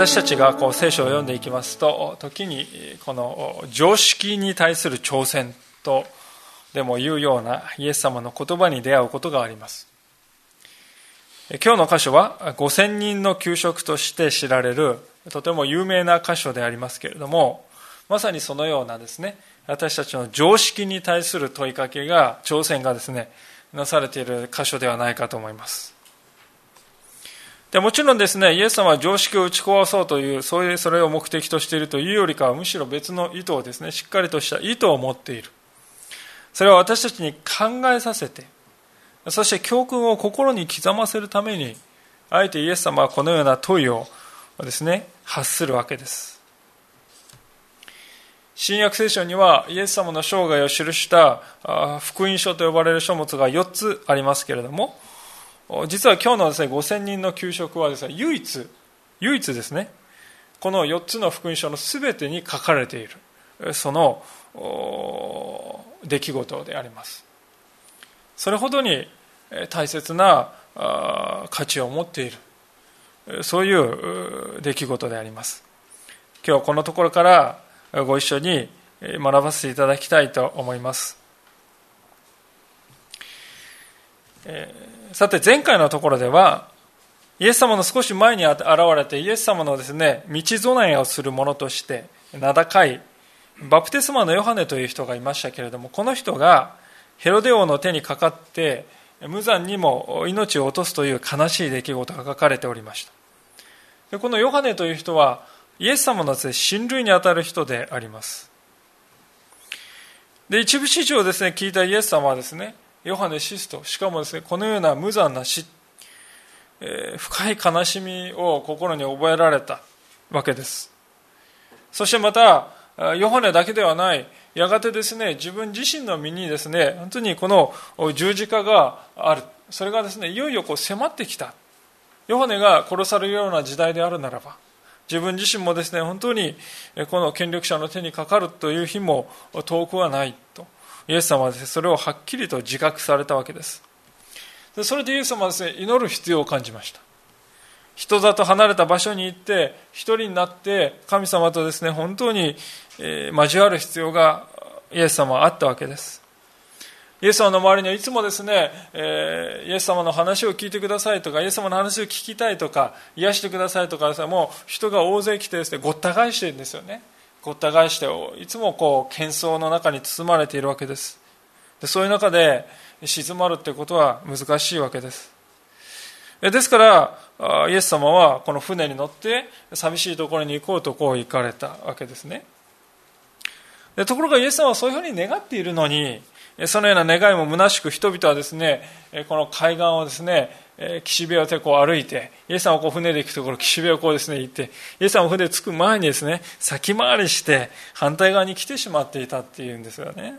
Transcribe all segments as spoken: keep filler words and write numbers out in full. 私たちがこう聖書を読んでいきますと、時にこの常識に対する挑戦とでもいうようなイエス様の言葉に出会うことがあります。今日の箇所はごせんにんの給食として知られるとても有名な箇所でありますけれども、まさにそのようなですね、私たちの常識に対する問いかけが、挑戦がですね、なされている箇所ではないかと思います。でもちろんですね、イエス様は常識を打ち壊そうという、そういうそれを目的としているというよりかは、むしろ別の意図をですね、しっかりとした意図を持っている。それは私たちに考えさせて、そして教訓を心に刻ませるために、あえてイエス様はこのような問いをですね、発するわけです。新約聖書にはイエス様の生涯を記した福音書と呼ばれる書物がよっつありますけれども、実は今日のですね、ごせんにんの給食はですね、唯一、唯一ですね、このよっつの福音書のすべてに書かれている、その出来事であります。それほどに大切な価値を持っている、そういう出来事であります。今日このところからご一緒に学ばせていただきたいと思います。えーさて、前回のところではイエス様の少し前に現れて、イエス様のですね、道備えをする者として名高いバプテスマのヨハネという人がいましたけれども、この人がヘロデ王の手にかかって無残にも命を落とすという悲しい出来事が書かれておりました。で、このヨハネという人はイエス様の親類にあたる人であります。で、一部始終をですね、聞いたイエス様はですね、ヨハネ死すと、しかもですね、このような無残な死、えー、深い悲しみを心に覚えられたわけです。そしてまたヨハネだけではない、やがてですね、自分自身の身にですね、本当にこの十字架がある、それがですね、いよいよこう迫ってきた。ヨハネが殺されるような時代であるならば、自分自身もですね、本当にこの権力者の手にかかるという日も遠くはないと、イエス様はそれをはっきりと自覚されたわけです。それでイエス様はですね、祈る必要を感じました。人里離れた場所に行って一人になって神様とですね、本当に交わる必要がイエス様はあったわけです。イエス様の周りにはいつもですね、イエス様の話を聞いてくださいとか、イエス様の話を聞きたいとか、癒してくださいとかですね、もう人が大勢来てですね、ごった返してるんですよね。ごった返して、いつもこう喧騒の中に包まれているわけです。で、そういう中で静まるということは難しいわけです。ですからイエス様はこの船に乗って寂しいところに行こうとこう行かれたわけですね。で、ところがイエス様はそういうふうに願っているのに、そのような願いも虚しく、人々はですね、この海岸をですね、岸辺をてこう歩いて、イエス様はこう船で行くところ、岸辺をこうですね行って、イエス様は船に着く前にですね、先回りして反対側に来てしまっていたっていうんですよね。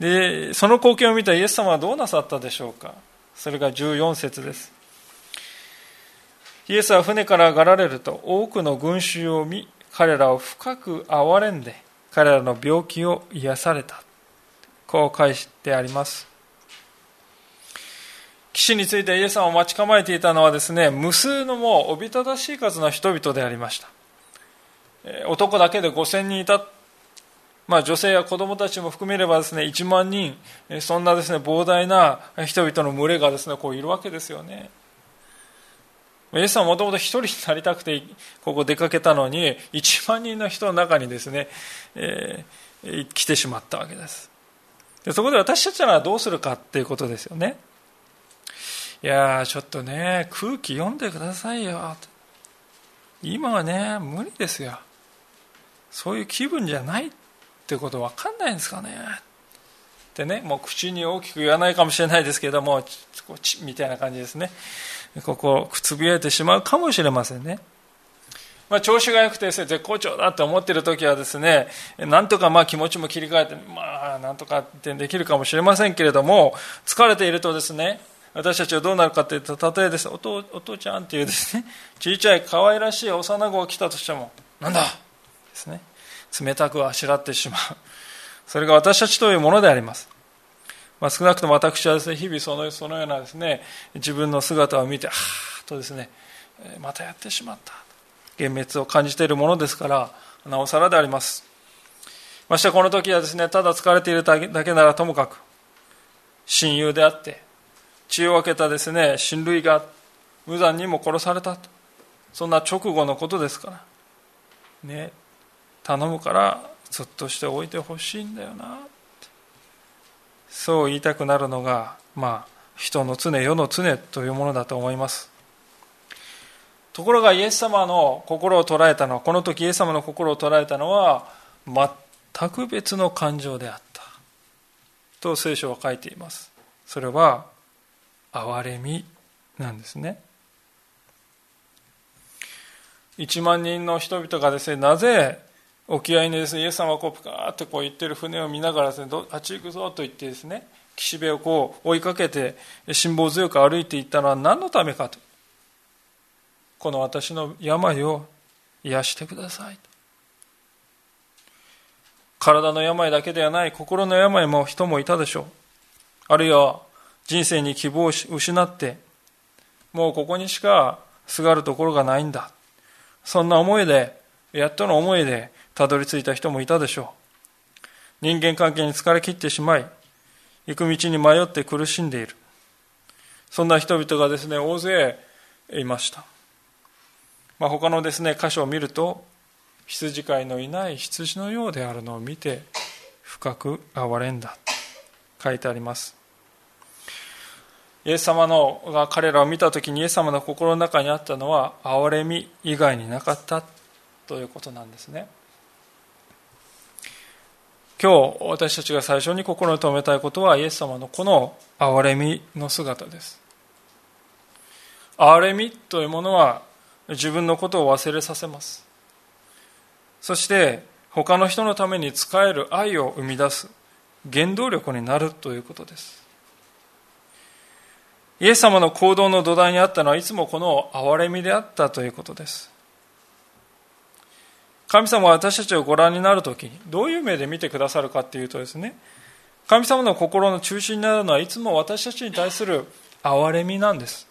で、その光景を見たイエス様はどうなさったでしょうか。それがじゅうよん節です。イエスは船から上がられると、多くの群衆を見、彼らを深く憐れんで、彼らの病気を癒された、こう書いてあります。岸についてイエス様を待ち構えていたのはですね、無数のもうおびただしい数の人々でありました。男だけでごせんにんいた、まあ、女性や子供たちも含めればですね、いちまんにん、そんなですね、膨大な人々の群れがですね、こういるわけですよね。イエス様はもともと一人になりたくてここ出かけたのに、いちまんにんの人の中にですね、えー、来てしまったわけです。で、そこで私たちはどうするかっていうことですよね。いやー、ちょっとね、空気読んでくださいよ、今はね、無理ですよ、そういう気分じゃないってこと分かんないんですかねってね、もう口に大きく言わないかもしれないですけども、こちみたいな感じですね、ここをくつぶやいてしまうかもしれませんね。まあ、調子が良くてですね、絶好調だと思っているときはですね、なんとかまあ気持ちも切り替えて、まあ、なんとかってできるかもしれませんけれども、疲れているとですね、私たちはどうなるかというと、例えです、お父、お父ちゃんというですね、小さい可愛らしい幼子が来たとしても、なんだですね、冷たくあしらってしまう。それが私たちというものであります。まあ、少なくとも私はですね、日々その、そのようなですね、自分の姿を見て、あーっとですね、またやってしまった。幻滅を感じているものですから、なおさらであります。ましてこの時はですね、ただ疲れているだけならともかく、親友であって、血を分けたですね、親類が無残にも殺されたと。そんな直後のことですから。ね、頼むから、そっとしておいてほしいんだよな。そう言いたくなるのが、まあ、人の常、世の常というものだと思います。ところがイエス様の心を捉えたのは、この時イエス様の心を捉えたのは、全く別の感情であった。と聖書は書いています。それは、憐れみなんですね。いちまん人の人々がですね、なぜ、沖合にですね、イエス様がこうプカーッとこう行ってる船を見ながらですね、あっち行くぞと言ってですね、岸辺をこう追いかけて辛抱強く歩いていったのは何のためかと。この私の病を癒してください。体の病だけではない心の病も人もいたでしょう。あるいは人生に希望を失って、もうここにしかすがるところがないんだ。そんな思いで、やっとの思いで、たどり着いた人もいたでしょう。人間関係に疲れ切ってしまい、行く道に迷って苦しんでいる。そんな人々がですね、大勢いました。まあ、他のですね、箇所を見ると、羊飼いのいない羊のようであるのを見て、深く憐れんだ。書いてあります。イエス様のが彼らを見たときに、イエス様の心の中にあったのは、憐れみ以外になかったということなんですね。今日私たちが最初に心に留めたいことはイエス様のこの憐れみの姿です。憐れみというものは自分のことを忘れさせます。そして他の人のために仕える愛を生み出す原動力になるということです。イエス様の行動の土台にあったのはいつもこの憐れみであったということです。神様は私たちをご覧になるときにどういう目で見てくださるかというとですね、神様の心の中心になるのはいつも私たちに対する憐れみなんです。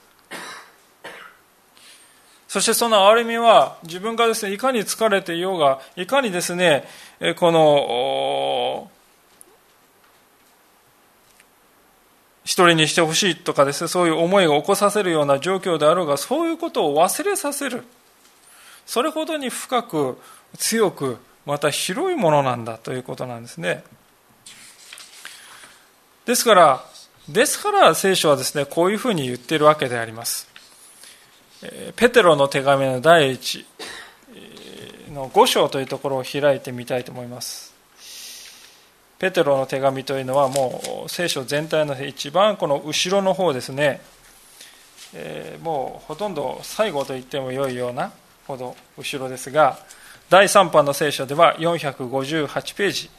そしてその憐れみは自分がですね、いかに疲れていようが、いかにですね、この一人にしてほしいとかですね、そういう思いを起こさせるような状況であろうが、そういうことを忘れさせる、それほどに深く強く、また広いものなんだということなんですね。ですから、ですから聖書はですね、こういうふうに言っているわけであります。ペテロの手紙の第一のご章というところを開いてみたいと思います。ペテロの手紙というのはもう聖書全体の一番この後ろの方ですね、もうほとんど最後と言っても良いようなほど後ろですが、だいさん版の聖書ではよんひゃくごじゅうはちページ、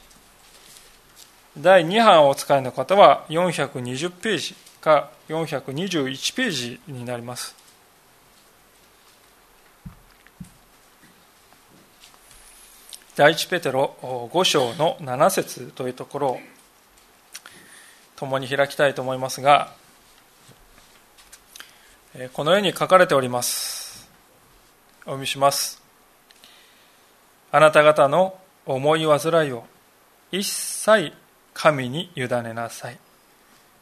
だいに版をお使いの方はよんひゃくにじゅうページかよんひゃくにじゅういちページになります。だいいちペテロご章のなな節というところを共に開きたいと思いますが、このように書かれております。お見せします。あなた方の思い煩いを一切神に委ねなさい。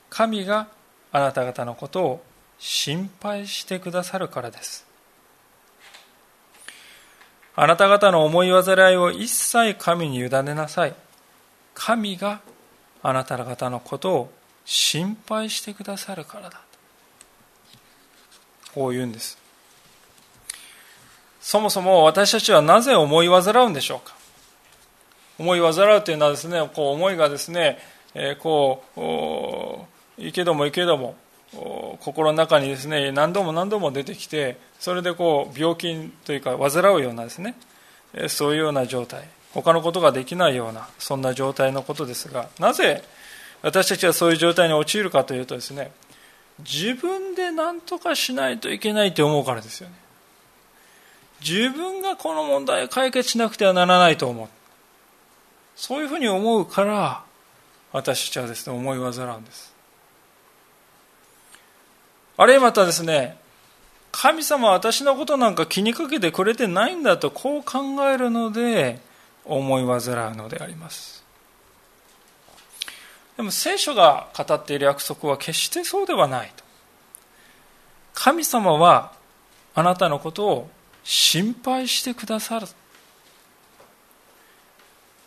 神があなた方のことを心配してくださるからです。あなた方の思い煩いを一切神に委ねなさい。神があなた方のことを心配してくださるからだ。こう言うんです。そもそも私たちはなぜ思い煩うんでしょうか。思い煩うというのはですね、こう思いがですね、こういけどもいけども心の中にですね、何度も何度も出てきて、それでこう病気というか患うようなですね、そういうような状態、他のことができないような、そんな状態のことですが、なぜ私たちはそういう状態に陥るかというとですね、自分で何とかしないといけないと思うからですよね。自分がこの問題を解決しなくてはならないと思う、そういうふうに思うから私たちはですね、思い煩うんです。あるいはまたですね、神様は私のことなんか気にかけてくれてないんだと、こう考えるので思い煩うのであります。でも聖書が語っている約束は決してそうではないと。神様はあなたのことを心配してくださる、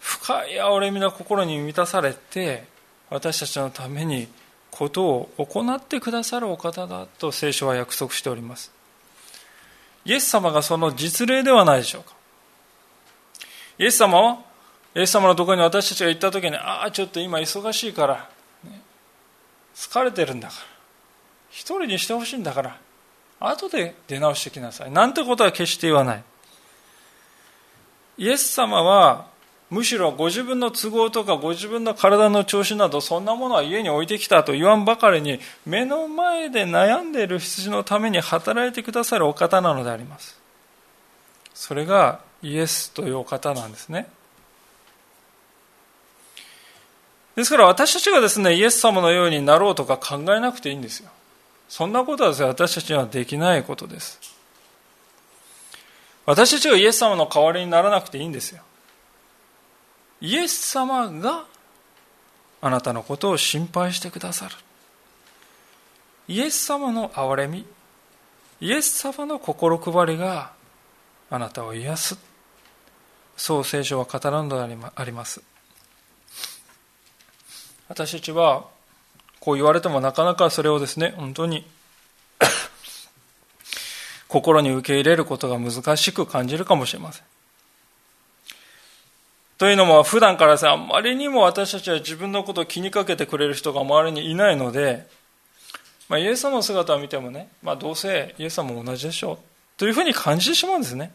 深い憐れみの心に満たされて、私たちのためにことを行ってくださるお方だと聖書は約束しております。イエス様がその実例ではないでしょうか。イエス様はイエス様のところに私たちが行った時に、ああちょっと今忙しいから、ね、疲れてるんだから、一人にしてほしいんだから、後で出直してきなさい、なんてことは決して言わない。イエス様はむしろご自分の都合とかご自分の体の調子など、そんなものは家に置いてきたと言わんばかりに、目の前で悩んでいる羊のために働いてくださるお方なのであります。それがイエスというお方なんですね。ですから私たちがですね、イエス様のようになろうとか考えなくていいんですよ。そんなことはですね、私たちにはできないことです。私たちがイエス様の代わりにならなくていいんですよ。イエス様があなたのことを心配してくださる。イエス様の憐れみ、イエス様の心配りがあなたを癒す。そう聖書は語るのであります。私たちはこう言われてもなかなかそれをですね、本当に心に受け入れることが難しく感じるかもしれません。というのも普段からですね、あまりにも私たちは自分のことを気にかけてくれる人が周りにいないので、まあ、イエス様の姿を見てもね、まあ、どうせイエス様も同じでしょうというふうに感じてしまうんですね。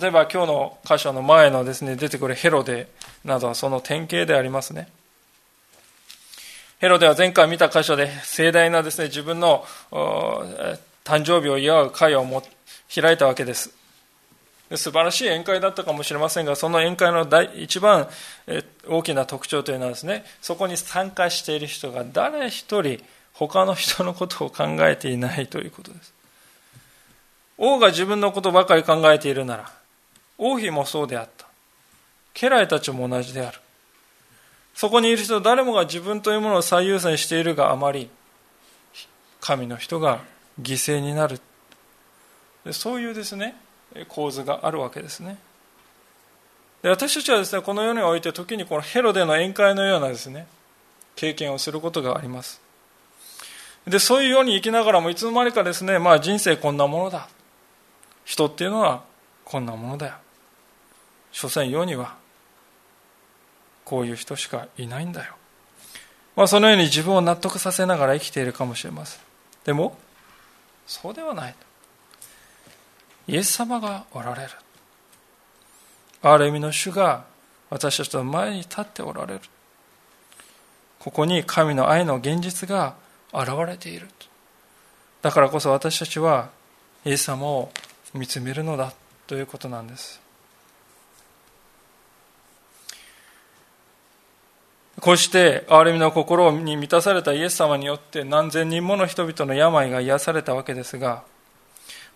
例えば今日の箇所の前のですね、出てくるヘロデなどはその典型でありますね。ヘロデは前回見た箇所で盛大なですね、自分の誕生日を祝う会をも開いたわけです。素晴らしい宴会だったかもしれませんが、その宴会の一番大きな特徴というのはですね、そこに参加している人が誰一人他の人のことを考えていないということです。王が自分のことばかり考えているなら、王妃もそうであった、家来たちも同じである。そこにいる人誰もが自分というものを最優先しているがあまり、神の人が犠牲になる、そういうですね構図があるわけですね。で、私たちはですね、この世において時にこのヘロデの宴会のようなですね、経験をすることがあります。で、そういうように生きながらもいつの間にかですね、まあ人生こんなものだ、人っていうのはこんなものだよ、所詮世にはこういう人しかいないんだよ、まあ、そのように自分を納得させながら生きているかもしれません。でもそうではない、イエス様がおられる、憐れみの主が私たちの前に立っておられる、ここに神の愛の現実が現れている。だからこそ私たちはイエス様を見つめるのだということなんです。こうして憐れみの心に満たされたイエス様によって何千人もの人々の病が癒されたわけですが、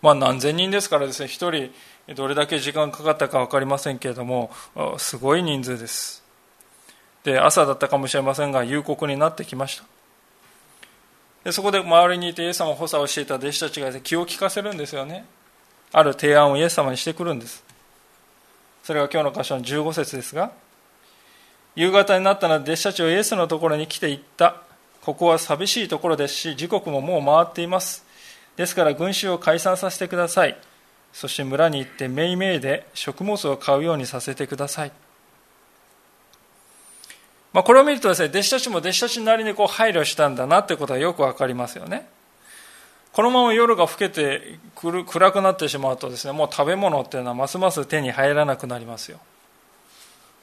まあ、何千人ですからですね、一人どれだけ時間かかったか分かりませんけれども、すごい人数です。で、朝だったかもしれませんが夕刻になってきました。で、そこで周りにいてイエス様を補佐をしていた弟子たちが気を利かせるんですよね。ある提案をイエス様にしてくるんです。それが今日の箇所のじゅうご節ですが、夕方になったので弟子たちをイエスのところに来て行った。ここは寂しいところですし、時刻ももう回っています。ですから群衆を解散させてください。そして村に行ってめいめいで食物を買うようにさせてください。まあ、これを見るとですね、弟子たちも弟子たちなりにこう配慮したんだなということがよくわかりますよね。このまま夜が更けてくる暗くなってしまうとですね、もう食べ物っていうのはますます手に入らなくなりますよ。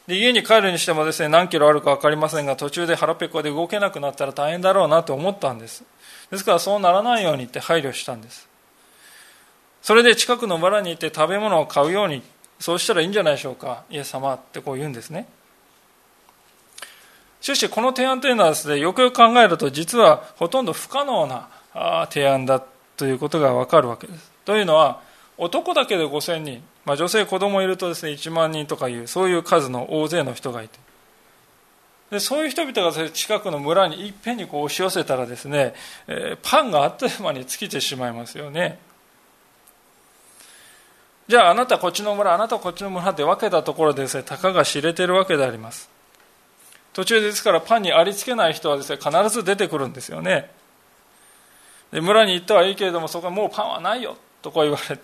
で、家に帰るにしてもですね、何キロあるか分かりませんが、途中で腹ペコで動けなくなったら大変だろうなと思ったんです。ですからそうならないようにって配慮したんです。それで近くの村に行って食べ物を買うように、そうしたらいいんじゃないでしょうか、イエス様ってこう言うんですね。しかしこの提案というのはですね、よくよく考えると実はほとんど不可能な提案だということが分かるわけです。というのは、男だけでごせんにん、まあ、女性子供いるとですねいちまんにんとかいうそういう数の大勢の人がいて、でそういう人々が近くの村にいっぺんにこう押し寄せたらですね、えー、パンがあっという間に尽きてしまいますよね。じゃああなたこっちの村、あなたこっちの村って分けたところでですね、たかが知れているわけであります。途中ですからパンにありつけない人はですね必ず出てくるんですよね。で村に行ったはいいけれども、そこはもうパンはないよとこう言われて、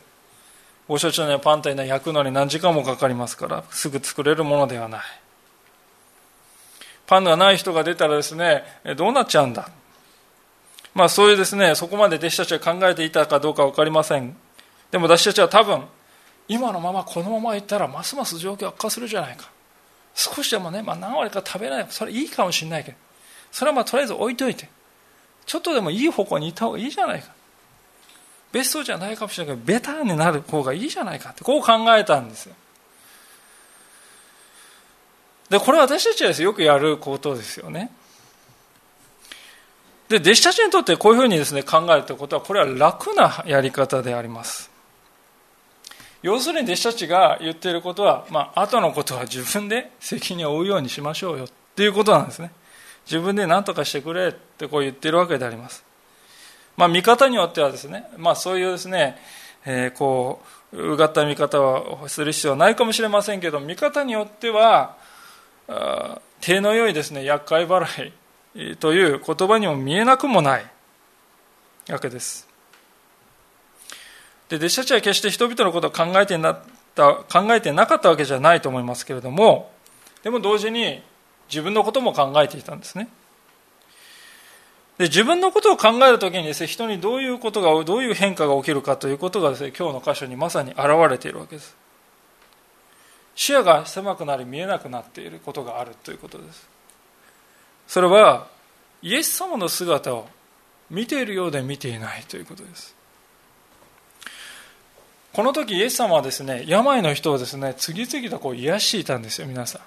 ご承知のようにパンというのは焼くのに何時間もかかりますからすぐ作れるものではない。パンがない人が出たらですねどうなっちゃうんだ、まあ、そういうですねそこまで弟子たちは考えていたかどうか分かりません。でも弟子たちは多分今のままこのままいったらますます状況悪化するじゃないか、少しでもね、まあ、何割か食べない、それいいかもしれないけど、それはまあとりあえず置いといてちょっとでもいい方向に行った方がいいじゃないか、ベストじゃないかもしれないけどベターになる方がいいじゃないかってこう考えたんですよ。でこれは私たちはよくやることですよね。で弟子たちにとってこういうふうにですね考えるということはこれは楽なやり方であります。要するに弟子たちが言っていることは、まあ後のことは自分で責任を負うようにしましょうよっていうことなんですね。自分で何とかしてくれってこう言っているわけであります。まあ、見方によってはですね、まあ、そういうですね、えー、こう、うがった見方はする必要はないかもしれませんけど、見方によっては、あ手の良いですね、厄介払いという言葉にも見えなくもないわけです。で、弟子たちは決して人々のことを考えてなった、考えてなかったわけじゃないと思いますけれども、でも同時に自分のことも考えていたんですね。で自分のことを考えるときにですね、人にどういうことが、どういう変化が起きるかということがですね、今日の箇所にまさに現れているわけです。視野が狭くなり見えなくなっていることがあるということです。それはイエス様の姿を見ているようで見ていないということです。この時イエス様はですね、病の人をですね、次々とこう癒していたんですよ、皆さん。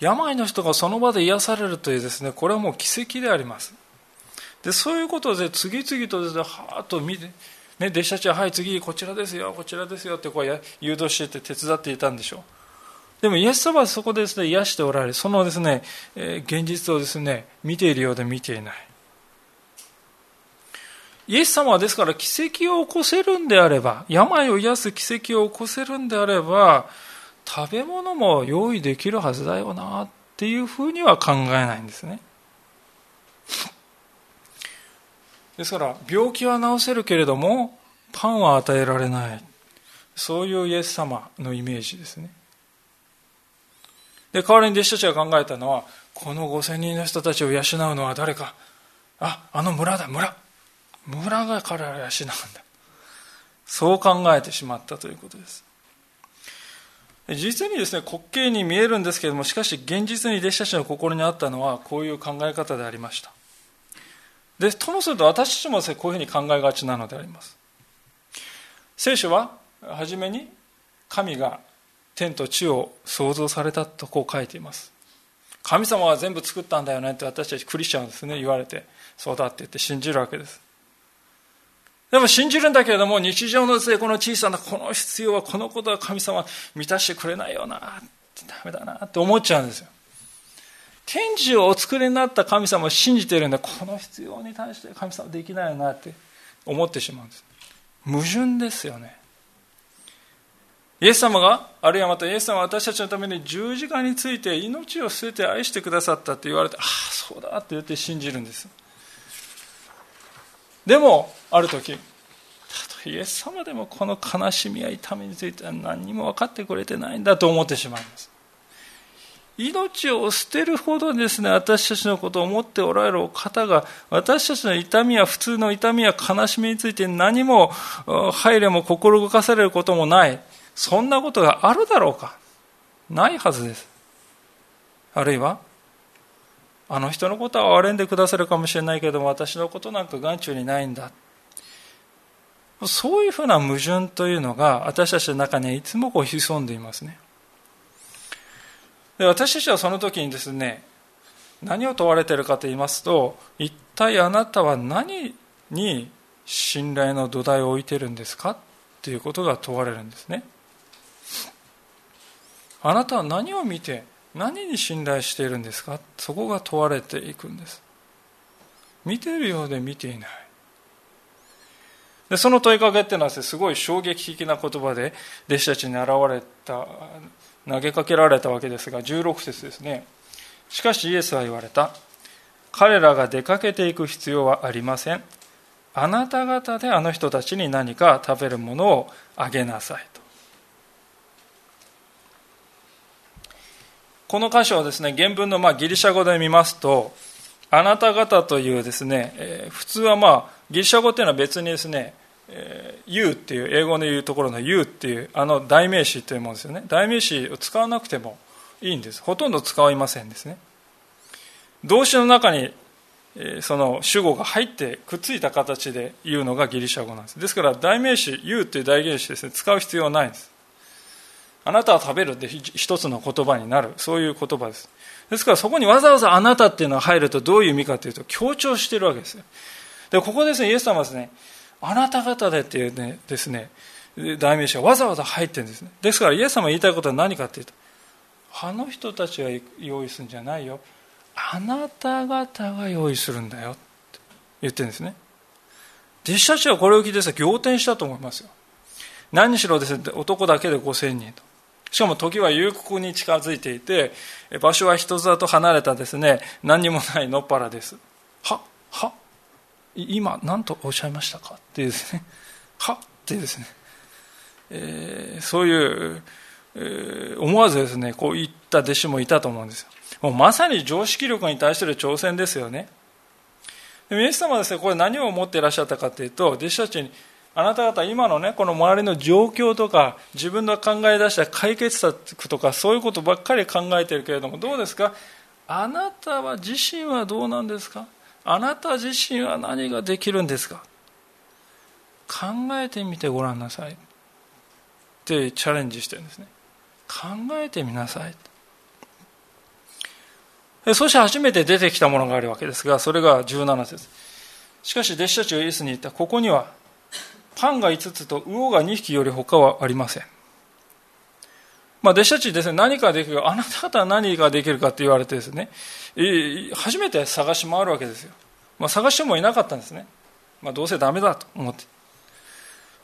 病の人がその場で癒されるというですね、これはもう奇跡であります。で、そういうことで次々とですね、はーっと見て、ね、弟子たちははい次こちらですよこちらですよってこう誘導していて手伝っていたんでしょう。でもイエス様はそこでですね、癒しておられ、そのですね、えー、現実をですね、見ているようで見ていない。イエス様はですから奇跡を起こせるんであれば、病を癒す奇跡を起こせるんであれば、食べ物も用意できるはずだよなっていうふうには考えないんですね。ですから病気は治せるけれどもパンは与えられない、そういうイエス様のイメージですね。で代わりに弟子たちが考えたのは、このごせんにんの人たちを養うのは誰か、あ、あの村だ、村村が彼らを養うんだ、そう考えてしまったということです。実にですね、滑稽に見えるんですけれども、しかし現実に弟子たちの心にあったのはこういう考え方でありました。でともすると私たちもですね、こういうふうに考えがちなのであります。聖書ははじめに神が天と地を創造されたとこう書いています。神様は全部作ったんだよねって私たちクリスチャンですね言われて、そうだって言って信じるわけです。でも信じるんだけれども、日常のですね、この小さなこの必要は、このことは神様は満たしてくれないよな、ダメだなって思っちゃうんですよ。天地をお作りになった神様を信じているんで、この必要に対して神様できないよなって思ってしまうんです。矛盾ですよね。イエス様が、あるいはまたイエス様は私たちのために十字架について命を捨てて愛してくださったって言われて、ああそうだって言って信じるんです。でもある時、たとえイエス様でもこの悲しみや痛みについては何にも分かってくれてないんだと思ってしまいます。命を捨てるほどですね、私たちのことを思っておられるお方が、私たちの痛みや普通の痛みや悲しみについて何も配慮も心動かされることもない、そんなことがあるだろうか。ないはずです。あるいは、あの人のことは憐れんでくださるかもしれないけども、私のことなんか眼中にないんだ、そういうふうな矛盾というのが私たちの中にいつもこう潜んでいますね。で、私たちはその時にですね、何を問われているかと言いますと、一体あなたは何に信頼の土台を置いているんですかということが問われるんですね。あなたは何を見て何に信頼しているんですか、そこが問われていくんです。見ているようで見ていない。で、その問いかけっていうのは す,、ね、すごい衝撃的な言葉で弟子たちに現れた、投げかけられたわけですが、じゅうろく節ですね。しかしイエスは言われた。彼らが出かけていく必要はありません。あなた方であの人たちに何か食べるものをあげなさいと。この箇所をですね、原文のまあギリシャ語で見ますと、あなた方というですね、えー、普通はまあギリシャ語というのは別にですね、えー、you っていう英語の言うところの you っていうあの代名詞というものですよね。代名詞を使わなくてもいいんです。ほとんど使いませんですね。動詞の中に、えー、その主語が入ってくっついた形で言うのがギリシャ語なんです。ですから代名詞 you っていう代名詞ですね、使う必要はないんです。あなたは食べるって一つの言葉になる、そういう言葉です。ですからそこにわざわざあなたっていうのが入るとどういう意味かというと、強調しているわけですよ。で、ここですね、イエス様はですね、あなた方でっていう、ね、ですね、代名詞がわざわざ入ってるんですね。ですからイエス様が言いたいことは何かというと、あの人たちが用意するんじゃないよ、あなた方が用意するんだよって言ってるんですね。弟子たちはこれを聞いてですね、仰天したと思いますよ。何しろですね、男だけでごせんにんと、しかも時は夕刻に近づいていて、場所は人里離れたですね、何にもない野っ原です。はは今何とおっしゃいましたかっていうですね、はっていうですね、えー、そういう、えー、思わずですねこう言った弟子もいたと思うんですよ。もうまさに常識力に対する挑戦ですよね。でもイエス様はですね、これ何を思っていらっしゃったかというと、弟子たちにあなた方今のね、この周りの状況とか自分の考え出した解決策とかそういうことばっかり考えているけれども、どうですか、あなたは自身はどうなんですか、あなた自身は何ができるんですか、考えてみてごらんなさいってチャレンジしてるんですね。考えてみなさい。そして初めて出てきたものがあるわけですが、それがじゅうなな節。しかし弟子たちがイエスに言った。ここにはパンがいつつと魚がにひきより他はありません。まあ、弟子たちですね、何かできるか、あなた方は何ができるかって言われてですね、初めて探し回るわけですよ。まあ、探してもいなかったんですね。まあ、どうせダメだと思って。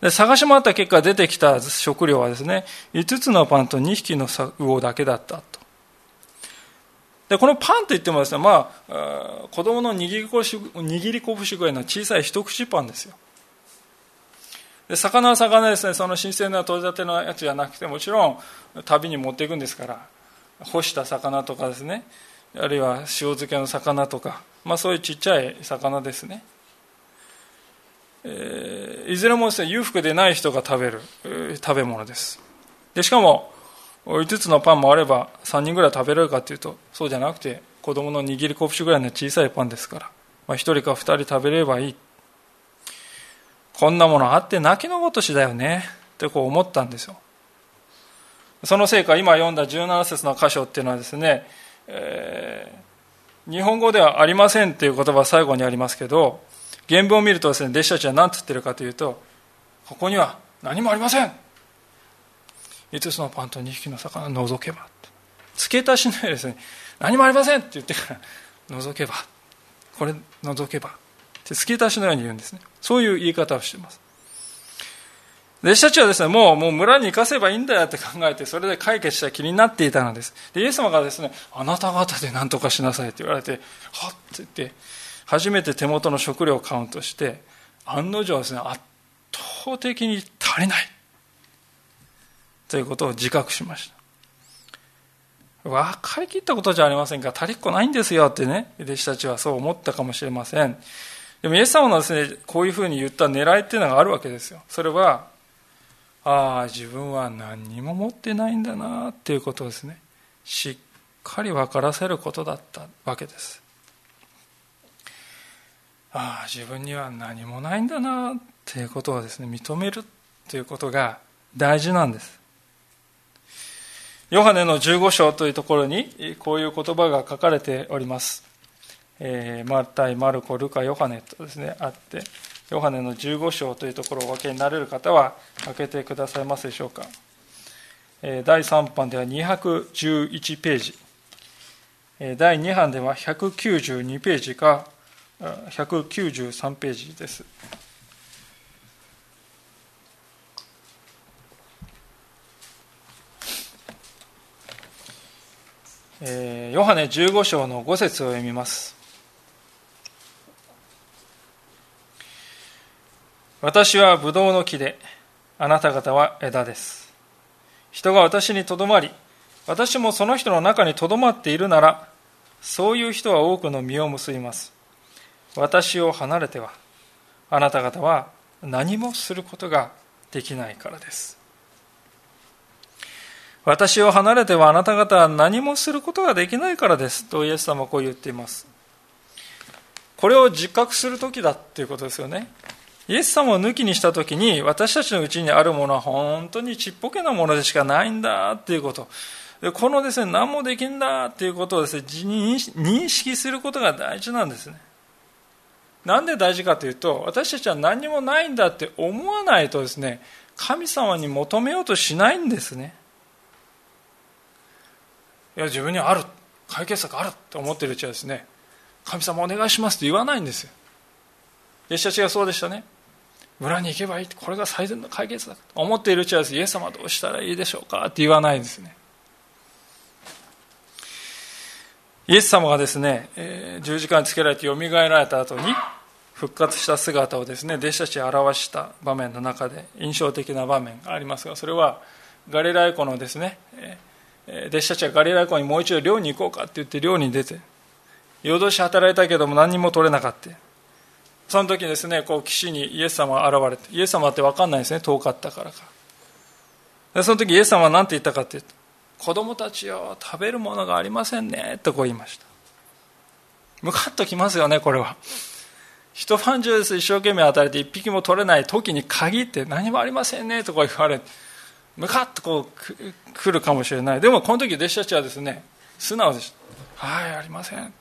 で、探し回った結果出てきた食料はですね、いつつのパンとにひきの魚だけだったと。で、このパンといってもですね、まあ、子供の握り拳、握り拳ぐらいの小さい一口パンですよ。で、魚は魚ですね、その新鮮な取れたてのやつじゃなくて、もちろん旅に持っていくんですから、干した魚とかですね、あるいは塩漬けの魚とか、まあ、そういうちっちゃい魚ですね、えー、いずれもですね、裕福でない人が食べる、えー、食べ物です。で、しかもいつつのパンもあればさんにんぐらい食べれるかというと、そうじゃなくて子供の握り拳ぐらいの小さいパンですから、まあ、ひとりかふたり食べればいい、こんなものあって泣きのごとしだよねってこう思ったんですよ。そのせいか今読んだじゅうなな節の箇所っていうのはですね、えー、日本語ではありませんっていう言葉は最後にありますけど、原文を見るとですね、弟子たちは何つってるかというと、ここには何もありません、いつつのパンとにひきの魚を除けば、付け足しないですね、何もありませんって言ってから除けば、これ除けばって付け足しのように言うんですね。そういう言い方をしています。弟子たちはですね、もう、もう村に行かせばいいんだよって考えて、それで解決した気になっていたのです。で、イエス様がですね、あなた方で何とかしなさいって言われて、はっって言って、初めて手元の食料をカウントして、案の定ですね、圧倒的に足りないということを自覚しました。分かりきったことじゃありませんか、足りっこないんですよってね、弟子たちはそう思ったかもしれません。でもイエス様のですね、こういうふうに言った狙いっていうのがあるわけですよ。それは、ああ、自分は何にも持ってないんだなっていうことをですね、しっかり分からせることだったわけです。ああ、自分には何もないんだなっていうことをですね、認めるということが大事なんです。ヨハネのじゅうご章というところにこういう言葉が書かれております。えー、マルタイ、マルコ、ルカ、ヨハネとですね、あって、ヨハネのじゅうご章というところをお分けになれる方は開けてくださいますでしょうか。えー、だいさん版ではにひゃくじゅういちページ、えー、だいに版ではひゃくきゅうじゅうにページかひゃくきゅうじゅうさんページです。ヨハネじゅうご章のご節を読みます。私はブドウの木で、あなた方は枝です。人が私にとどまり、私もその人の中にとどまっているなら、そういう人は多くの実を結びます。私を離れてはあなた方は何もすることができないからです。私を離れてはあなた方は何もすることができないからですとイエス様はこう言っています。これを自覚するときだということですよね。イエス様を抜きにしたときに、私たちのうちにあるものは本当にちっぽけなものでしかないんだということ、このですね、何もできんだということをですね、認識することが大事なんですね。なんで大事かというと、私たちは何もないんだって思わないとですね、神様に求めようとしないんですね。いや、自分にはある、解決策あると思っているうちはですね、神様お願いしますと言わないんですよ。弟子たちがそうでしたね。村に行けばいい、これが最善の解決策と思っているうちはですね、イエス様どうしたらいいでしょうかって言わないんですね。イエス様がですね、十字架につけられてよみがえられた後に復活した姿をですね、弟子たちが表した場面の中で印象的な場面がありますが、それはガリラヤ湖のですね、弟子たちはガリラヤ湖にもう一度漁に行こうかって言って漁に出て、夜通し働いたけども何にも取れなかった。その時にですね、こう岸にイエス様が現れて、イエス様って分かんないですね、遠かったからか。でその時イエス様は何て言ったかっていうと、子供たちよ、食べるものがありませんねとこう言いました。ムカッときますよね。これは一晩中です一生懸命与えて一匹も取れない時に限って何もありませんねとこう言われて、ムカッとこう来るかもしれない。でもこの時弟子たちはですね、素直でした。はい、ありません。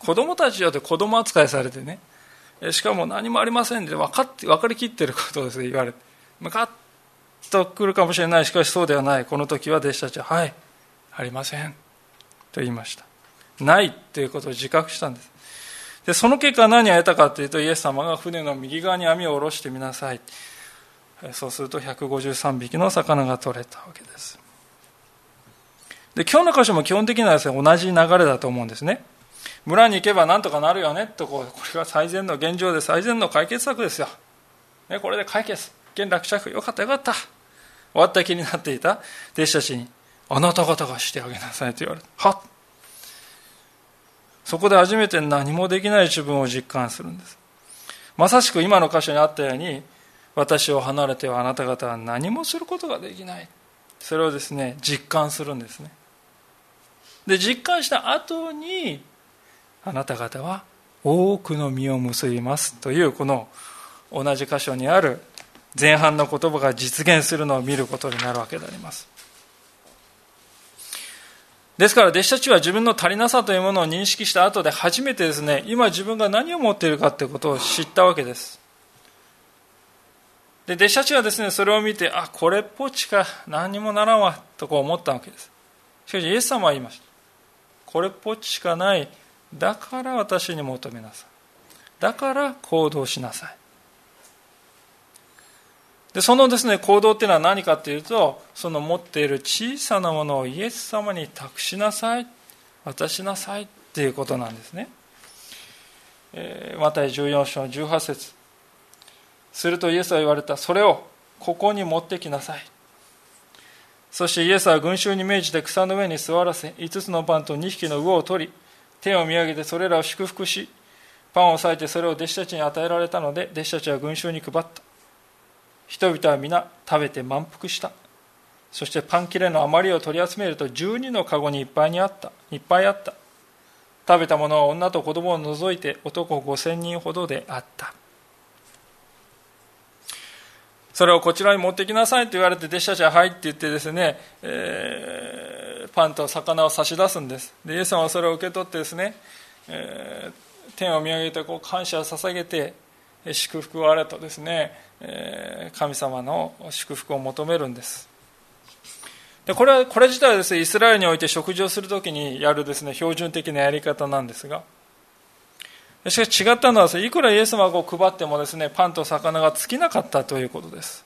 子供たちよって子供扱いされてね、しかも何もありませんで分かって分かりきっていることをですね言われて、ムカッと来るかもしれない。しかしそうではない。この時は弟子たちは、はい、ありませんと言いました。ないということを自覚したんです。でその結果何を得たかというと、イエス様が船の右側に網を下ろしてみなさい、そうするとひゃくごじゅうさんびきの魚が取れたわけです。で今日の箇所も基本的にはですね、同じ流れだと思うんですね。村に行けばなんとかなるよねと、こうこれが最善の現状で最善の解決策ですよ、ね、これで解決、一件落着、よかったよかった。終わった気になっていた弟子たちに、あなた方がしてあげなさいと言われた。はっ、そこで初めて何もできない自分を実感するんです。まさしく今の箇所にあったように、私を離れてはあなた方は何もすることができない。それをですね、実感するんですね。で、実感した後に、あなた方は多くの実を結びますというこの同じ箇所にある前半の言葉が実現するのを見ることになるわけであります。ですから弟子たちは自分の足りなさというものを認識した後で初めてですね、今自分が何を持っているかということを知ったわけです。で弟子たちはですね、それを見て、あ、これっぽっちか、何にもならんわとこう思ったわけです。しかしイエス様は言いました。これっぽっちしかない、だから私に求めなさい、だから行動しなさい。でそのですね、行動っていうのは何かというと、その持っている小さなものをイエス様に託しなさい、渡しなさいっていうことなんですね。えー、マタイじゅうよん章じゅうはち節、するとイエスは言われた。それをここに持ってきなさい。そしてイエスは群衆に命じて草の上に座らせ、いつつのパンとにひきの魚を取り、天を見上げてそれらを祝福し、パンを裂いてそれを弟子たちに与えられたので、弟子たちは群衆に配った。人々は皆食べて満腹した。そしてパン切れの余りを取り集めるとじゅうにのカゴにいっぱいにあった。いっぱいあった。食べたものは女と子供を除いて男ごせんにんほどであった。それをこちらに持ってきなさいと言われて、弟子たちははいって言ってですね、えー、パンと魚を差し出すんです。でイエス様はそれを受け取ってですね、えー、天を見上げてこう感謝を捧げて、祝福をあれとですね、えー、神様の祝福を求めるんです。でこれはこれ自体はですね、イスラエルにおいて食事をするときにやるですね、標準的なやり方なんですが、しかし違ったのは、いくらイエス様を配ってもですね、パンと魚が尽きなかったということです。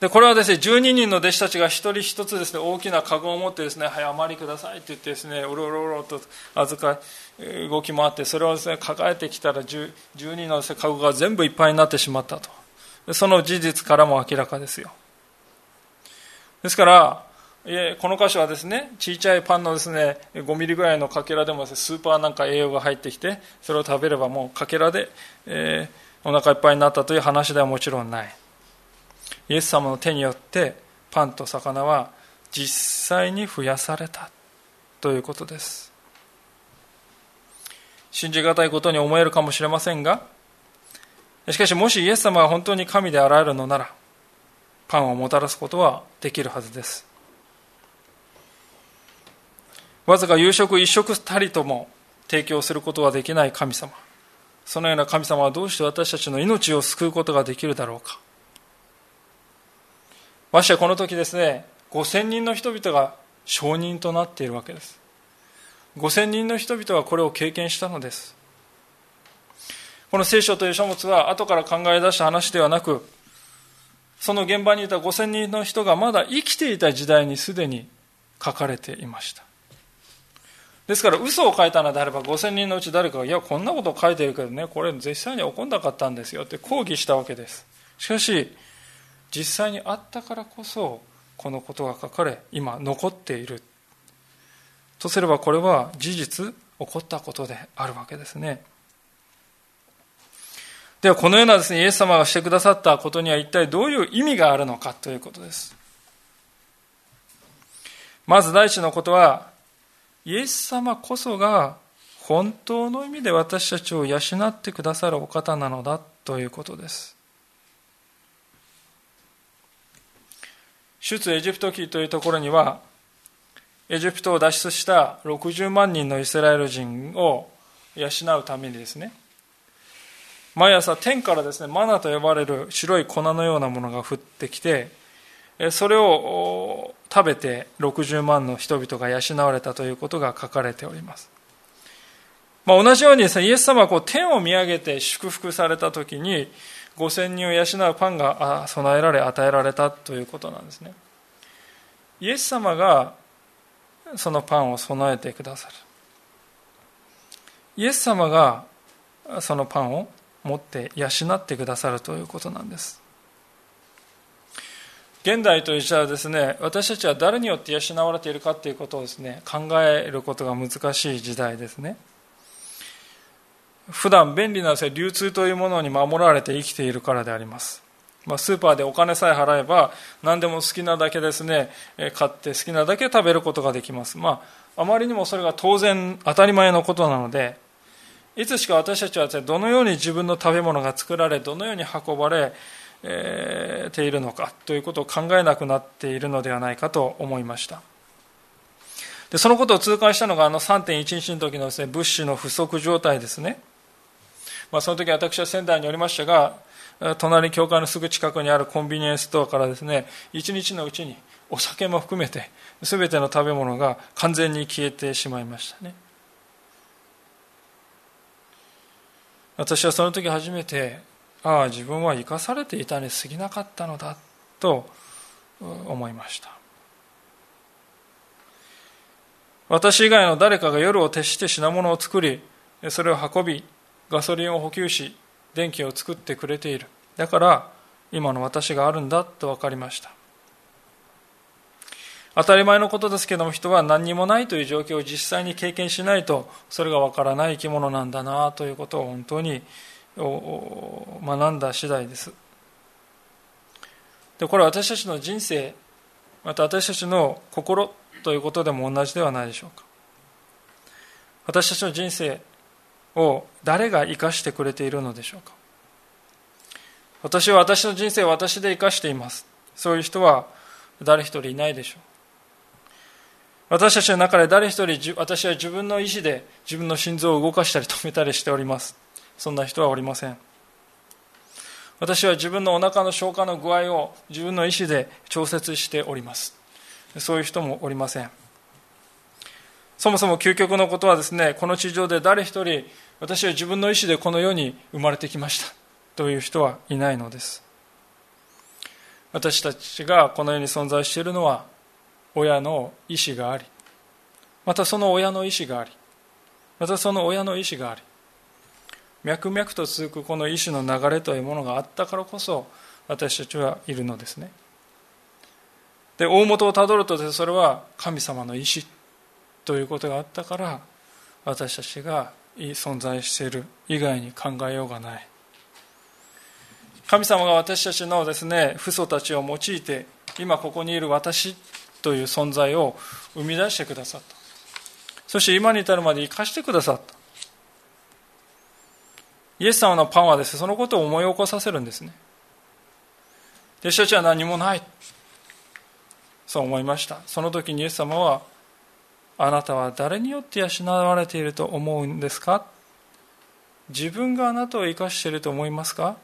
でこれはですね、じゅうににんの弟子たちが一人一つですね、大きなカゴを持ってですね、はい、余りくださいって言ってですね、おろおろおろと預かる動き回って、それをですね、抱えてきたらじゅうにのカゴが全部いっぱいになってしまったと。その事実からも明らかですよ。ですから、この箇所はですね、小さいパンのですね、ごミリぐらいのかけらでもですね、スーパーなんか栄養が入ってきて、それを食べればもうかけらで、えー、お腹いっぱいになったという話ではもちろんない。イエス様の手によってパンと魚は実際に増やされたということです。信じがたいことに思えるかもしれませんが、しかしもしイエス様が本当に神であられるのなら、パンをもたらすことはできるはずです。わずか夕食一食たりとも提供することはできない神様。そのような神様はどうして私たちの命を救うことができるだろうか。ましてこの時ですね、ごせんにんの人々が証人となっているわけです。ごせんにんの人々はこれを経験したのです。この聖書という書物は後から考え出した話ではなく、その現場にいたごせんにんの人がまだ生きていた時代にすでに書かれていました。ですから嘘を書いたのであれば、ごせんにんのうち誰かが、いやこんなことを書いてるけどね、これ実際に起こんなかったんですよって抗議したわけです。しかし実際にあったからこそこのことが書かれ、今残っているとすれば、これは事実起こったことであるわけですね。ではこのようなですね、イエス様がしてくださったことには一体どういう意味があるのかということです。まず第一のことは、イエス様こそが本当の意味で私たちを養ってくださるお方なのだということです。出エジプト記というところには、エジプトを脱出したろくじゅうまんにんのイスラエル人を養うためにですね、毎朝天からですね、マナと呼ばれる白い粉のようなものが降ってきて、それを食べてろくじゅうまんの人々が養われたということが書かれております。まあ、同じようにですね、イエス様はこう天を見上げて祝福されたときに、ごせんにんを養うパンが備えられ、与えられたということなんですね。イエス様がそのパンを備えてくださる。イエス様がそのパンを持って養ってくださるということなんです。現代という時代はですね、私たちは誰によって養われているかということをですね、考えることが難しい時代ですね。普段便利なですね、流通というものに守られて生きているからであります。まあ、スーパーでお金さえ払えば何でも好きなだけですね、買って好きなだけ食べることができます。まあ、あまりにもそれが当然当たり前のことなので、いつしか私たちはですね、どのように自分の食べ物が作られ、どのように運ばれ、ているのかということを考えなくなっているのではないかと思いました。でそのことを痛感したのが、あの さんてんいちいち の時のですね、物資の不足状態ですね。まあ、その時私は仙台におりましたが、隣教会のすぐ近くにあるコンビニエンスストアからですね、いちにちのうちにお酒も含めて全ての食べ物が完全に消えてしまいましたね。私はその時初めて、ああ自分は生かされていたに過ぎなかったのだと思いました。私以外の誰かが夜を徹して品物を作り、それを運び、ガソリンを補給し、電気を作ってくれている。だから今の私があるんだと分かりました。当たり前のことですけども、人は何にもないという状況を実際に経験しないとそれが分からない生き物なんだなということを本当に学んだ次第です。で、これは私たちの人生、また私たちの心ということでも同じではないでしょうか。私たちの人生を誰が生かしてくれているのでしょうか。私は私の人生を私で生かしています、そういう人は誰一人いないでしょう。私たちの中で誰一人、私は自分の意志で自分の心臓を動かしたり止めたりしております、そんな人はおりません。私は自分のお腹の消化の具合を自分の意思で調節しております、そういう人もおりません。そもそも究極のことはですね、この地上で誰一人私は自分の意思でこの世に生まれてきましたという人はいないのです。私たちがこの世に存在しているのは親の意思があり、またその親の意思があり、またその親の意思があり、脈々と続くこの意志の流れというものがあったからこそ私たちはいるのですね。で、大元をたどると、それは神様の意志ということがあったから私たちが存在している以外に考えようがない。神様が私たちのですね、父祖たちを用いて今ここにいる私という存在を生み出してくださった、そして今に至るまで生かしてくださった。イエス様のパンはですね、そのことを思い起こさせるんですね。弟子たちは何もない、そう思いました。その時にイエス様は、あなたは誰によって養われていると思うんですか？自分があなたを生かしていると思いますか？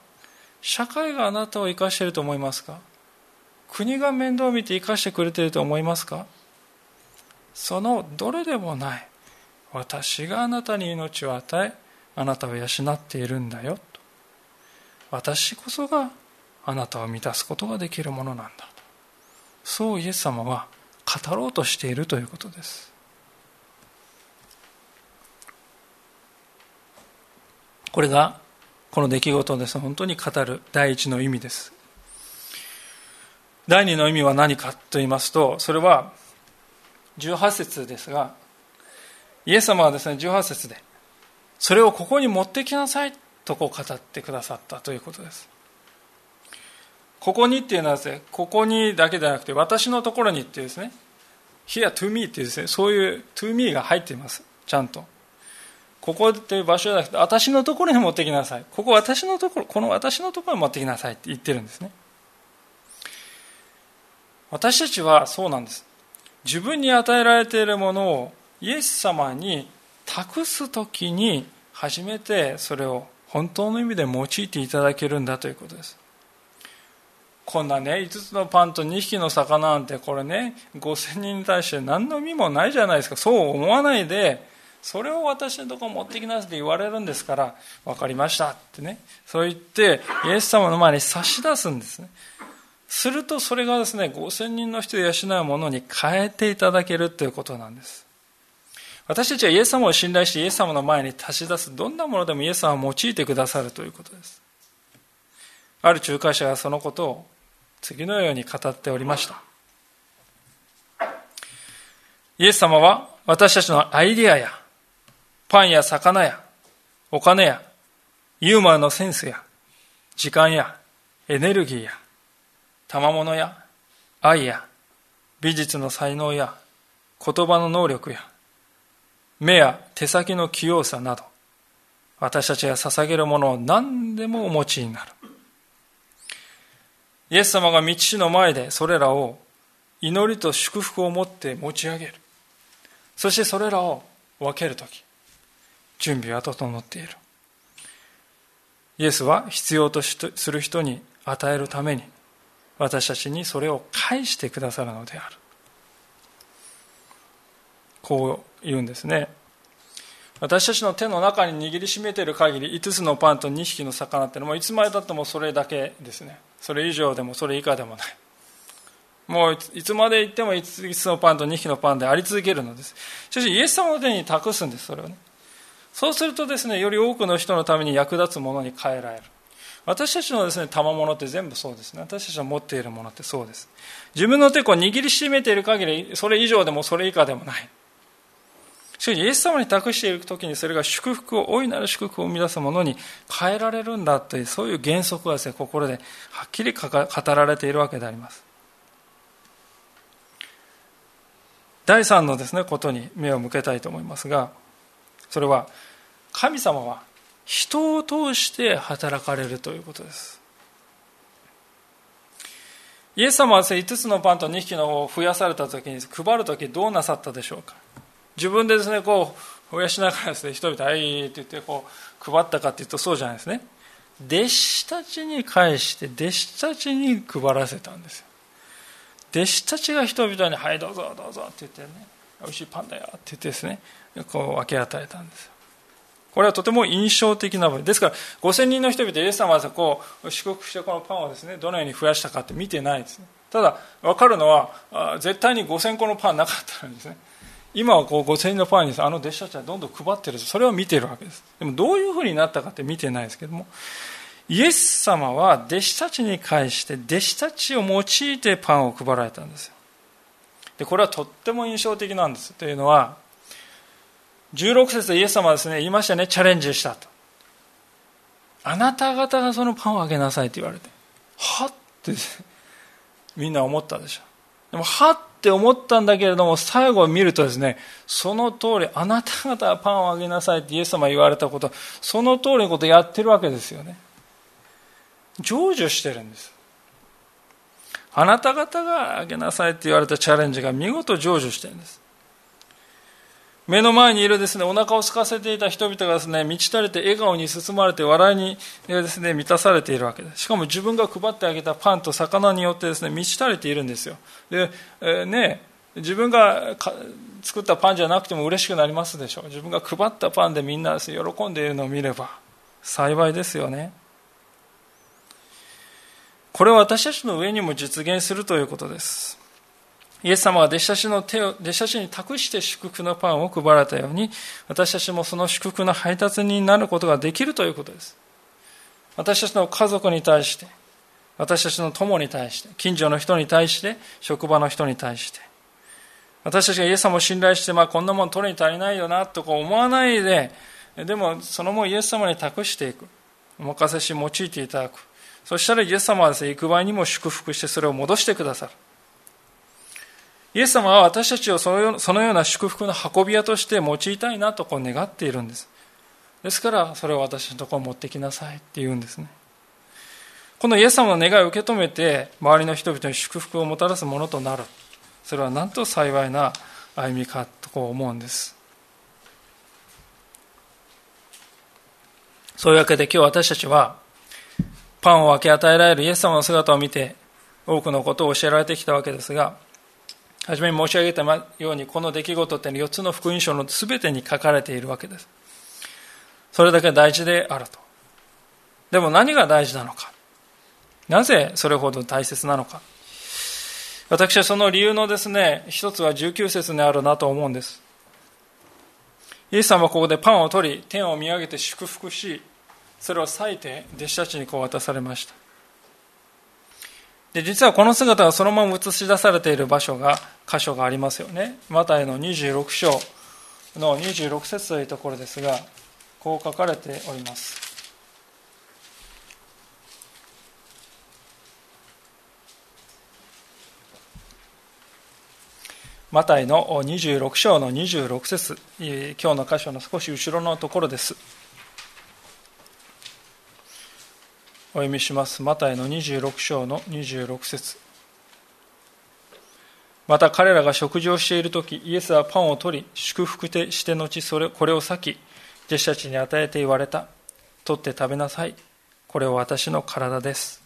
社会があなたを生かしていると思いますか？国が面倒を見て生かしてくれていると思いますか？そのどれでもない、私があなたに命を与え、あなたを養っているんだよと、私こそがあなたを満たすことができるものなんだと、そうイエス様は語ろうとしているということです。これがこの出来事をですね、本当に語る第一の意味です。第二の意味は何かと言いますと、それはじゅうはち節ですが、イエス様はですね、じゅうはち節でそれをここに持ってきなさいとこう語ってくださったということです。ここにっていうのはですね、ここにだけではなくて、私のところにっていうですね、here to me っていうですね、そういう to me が入っています。ちゃんと。ここっていう場所じゃなくて、私のところに持ってきなさい。ここ私のところ、この私のところに持ってきなさいって言ってるんですね。私たちはそうなんです。自分に与えられているものをイエス様に託すときに初めてそれを本当の意味で用いていただけるんだということです。こんなね、いつつのパンとにひきの魚なんて、これね、ごせんにんに対して何の意味もないじゃないですか。そう思わないで、それを私のところ持ってきなさいって言われるんですから、分かりましたってね、そう言ってイエス様の前に差し出すんですね。するとそれがですね、ごせんにんの人で養うものに変えていただけるということなんです。私たちはイエス様を信頼して、イエス様の前に足し出すどんなものでもイエス様は用いてくださるということです。ある仲介者がそのことを次のように語っておりました。イエス様は私たちのアイデアやパンや魚やお金やユーモアのセンスや時間やエネルギーや賜物や愛や美術の才能や言葉の能力や目や手先の器用さなど、私たちが捧げるものを何でもお持ちになる。イエス様が道師の前でそれらを祈りと祝福を持って持ち上げる。そしてそれらを分けるとき、準備は整っている。イエスは必要とする人に与えるために、私たちにそれを返してくださるのである。こう言うんですね。私たちの手の中に握りしめている限り、いつつのパンとにひきの魚ってのもいつまでたってもそれだけですね。それ以上でもそれ以下でもない。もういつまでいってもいつつのパンとにひきのパンであり続けるのです。しかしイエス様の手に託すんです、それをね。そうするとですね、より多くの人のために役立つものに変えられる。私たちのですね、賜物って全部そうですね。私たちの持っているものってそうです。自分の手を握りしめている限り、それ以上でもそれ以下でもない。しかし、イエス様に託しているときに、それが祝福を、大いなる祝福を生み出すものに変えられるんだという、そういう原則がですね、心ではっきり語られているわけであります。だいさんのですね、ことに目を向けたいと思いますが、それは、神様は人を通して働かれるということです。イエス様はですね、いつつのパンとにひきのを増やされたときに、配るときどうなさったでしょうか。自分でですね、こう増やしながらですね、人々、はいって言ってこう配ったかっていうとそうじゃないですね。弟子たちに返して、弟子たちに配らせたんですよ。弟子たちが人々に、はいどうぞどうぞって言ってね、おいしいパンだよって言ってですね、こう分け与えたんですよ。これはとても印象的な部分ですから、ごせんにんの人々、イエス様はこう祝福してこのパンをですね、どのように増やしたかって見てないですね。ただ分かるのは、絶対にごせんこのパンなかったんですね。今はこうごせんにんのパンにあの弟子たちはどんどん配ってる、それを見ているわけです。でもどういうふうになったかって見てないですけども、イエス様は弟子たちに返して弟子たちを用いてパンを配られたんですよ。でこれはとっても印象的なんです。というのはじゅうろくせつでイエス様はですね、言いましたね、チャレンジしたと。あなた方がそのパンをあげなさいと言われて、はってみんな思ったでしょ。でもはって思ったんだけれども、最後を見るとですね、その通り、あなた方がパンをあげなさいってイエス様が言われたこと、その通りのことをやってるわけですよね。成就してるんです。あなた方があげなさいって言われたチャレンジが見事成就してるんです。目の前にいるですね、お腹を空かせていた人々がですね、満ち足りて笑顔に包まれて笑いにですね、満たされているわけです。しかも自分が配ってあげたパンと魚によってですね、満ち足りているんですよ。で、えー、ね、自分が作ったパンじゃなくても嬉しくなりますでしょう。自分が配ったパンでみんなですね、喜んでいるのを見れば幸いですよね。これは私たちの上にも実現するということです。イエス様が弟子たちの手を、弟子たちに託して祝福のパンを配られたように、私たちもその祝福の配達になることができるということです。私たちの家族に対して、私たちの友に対して、近所の人に対して、職場の人に対して、私たちがイエス様を信頼して、まあこんなもん取るに足りないよなとこう思わないで、でもそのもんイエス様に託していく、お任せし用いていただく。そしたらイエス様はですね、幾倍にも祝福してそれを戻してくださる。イエス様は私たちをそのような祝福の運び屋として用いたいなとこう願っているんです。ですからそれを私のところに持ってきなさいって言うんですね。このイエス様の願いを受け止めて周りの人々に祝福をもたらすものとなる。それはなんと幸いな歩みかとこう思うんです。そういうわけで今日私たちはパンを分け与えられるイエス様の姿を見て多くのことを教えられてきたわけですが、はじめに申し上げたようにこの出来事ってよっつの福音書のすべてに書かれているわけです。それだけ大事であると。でも何が大事なのか、なぜそれほど大切なのか、私はその理由のですね、一つはじゅうきゅうせつにあるなと思うんです。イエス様はここでパンを取り天を見上げて祝福し、それを裂いて弟子たちにこう渡されました。で実はこの姿がそのまま映し出されている場所が箇所がありますよね。マタイのにじゅうろくしょうのにじゅうろくせつというところですが、こう書かれております。マタイのにじゅうろくしょうのにじゅうろくせつ、今日の箇所の少し後ろのところです。お読みします。マタイのにじゅうろくしょうのにじゅうろくせつ。また彼らが食事をしているとき、イエスはパンを取り祝福して後それこれを裂き弟子たちに与えて言われた。取って食べなさい、これは私の体です。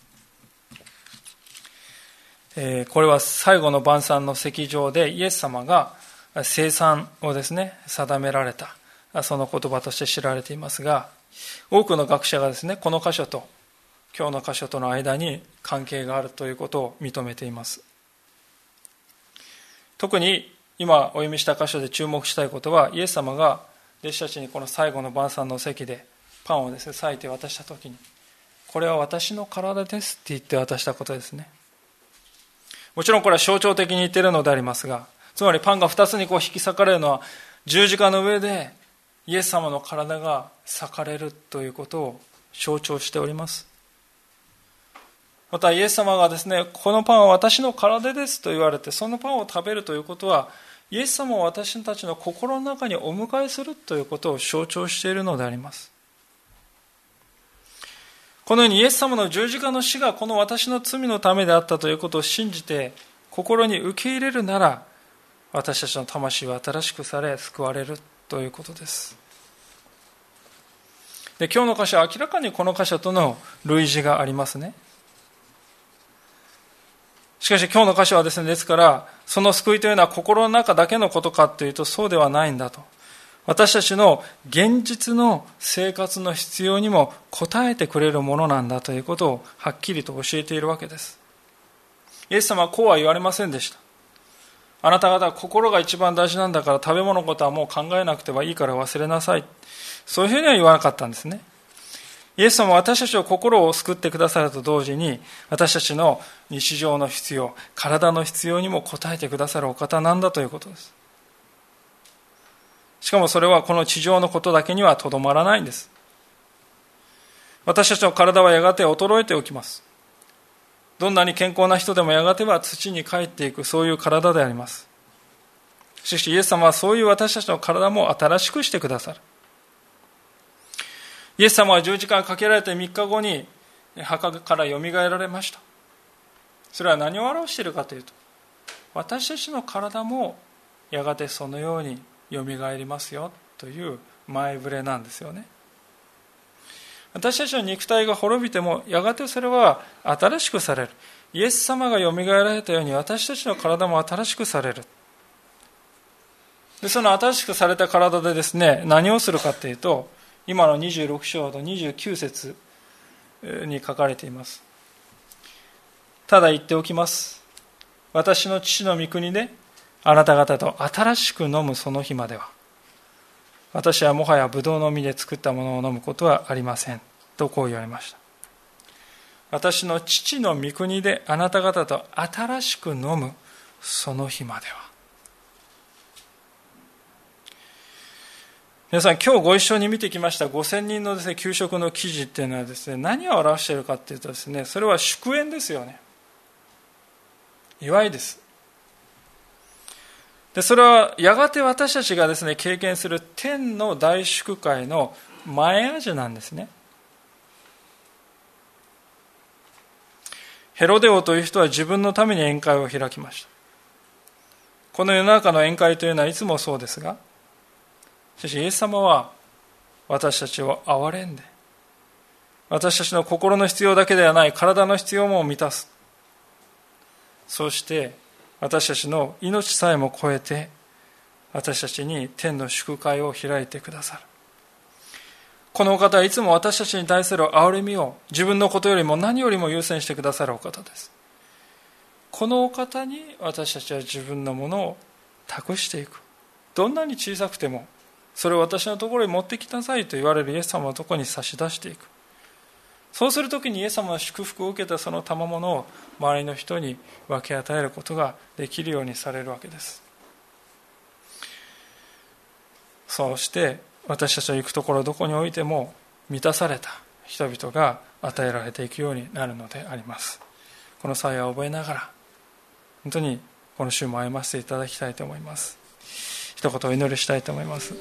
えー、これは最後の晩餐の席上でイエス様が聖餐をですね定められた、その言葉として知られていますが、多くの学者がですねこの箇所と今日の箇所との間に関係があるということを認めています。特に今お読みした箇所で注目したいことは、イエス様が弟子たちにこの最後の晩餐の席でパンをですね裂いて渡したときに、これは私の体ですって言って渡したことですね。もちろんこれは象徴的に言っているのでありますが、つまりパンがふたつにこう引き裂かれるのは十字架の上でイエス様の体が裂かれるということを象徴しております。またイエス様がですね、このパンは私の体ですと言われて、そのパンを食べるということはイエス様を私たちの心の中にお迎えするということを象徴しているのであります。このようにイエス様の十字架の死がこの私の罪のためであったということを信じて心に受け入れるなら、私たちの魂は新しくされ救われるということです。で、今日の箇所は明らかにこの箇所との類似がありますね。しかし今日の箇所はですね、ですからその救いというのは心の中だけのことかというとそうではないんだと、私たちの現実の生活の必要にも応えてくれるものなんだということをはっきりと教えているわけです。イエス様はこうは言われませんでした。あなた方は心が一番大事なんだから食べ物のことはもう考えなくてはいいから忘れなさい、そういうふうには言わなかったんですね。イエス様は私たちの心を救ってくださると同時に、私たちの日常の必要、体の必要にも応えてくださるお方なんだということです。しかもそれはこの地上のことだけにはとどまらないんです。私たちの体はやがて衰えておきます。どんなに健康な人でもやがては土に帰っていく、そういう体であります。しかしイエス様はそういう私たちの体も新しくしてくださる。イエス様は十字架にかけられてみっかごに墓からよみがえられました。それは何を表しているかというと、私たちの体もやがてそのようによみがえりますよという前触れなんですよね。私たちの肉体が滅びてもやがてそれは新しくされる。イエス様がよみがえられたように私たちの体も新しくされる。で、その新しくされた体でですね、何をするかというと、今のにじゅうろく章のにじゅうきゅう節に書かれています。ただ言っておきます。私の父の御国であなた方と新しく飲むその日までは、私はもはやブドウの実で作ったものを飲むことはありませんとこう言われました。私の父の御国であなた方と新しく飲むその日までは。皆さん、今日ご一緒に見てきましたごせんにんのですね、給食の記事っていうのはですね、何を表しているかっていうとですね、それは祝宴ですよね。祝いです。で、それはやがて私たちがですね、経験する天の大祝会の前味なんですね。ヘロデオという人は自分のために宴会を開きました。この世の中の宴会というのはいつもそうですが、しかしイエス様は私たちを憐れんで、私たちの心の必要だけではない体の必要も満たす、そして私たちの命さえも超えて私たちに天の祝会を開いてくださる。このお方はいつも私たちに対する憐れみを自分のことよりも何よりも優先してくださるお方です。このお方に私たちは自分のものを託していく。どんなに小さくてもそれを私のところに持ってきなさいと言われるイエス様のところに差し出していく。そうするときにイエス様の祝福を受けたその賜物を周りの人に分け与えることができるようにされるわけです。そうして私たちの行くところどこにおいても満たされた人々が与えられていくようになるのであります。この幸いを覚えながら、本当にこの週も歩ませていただきたいと思います。一言お祈りしたいと思います。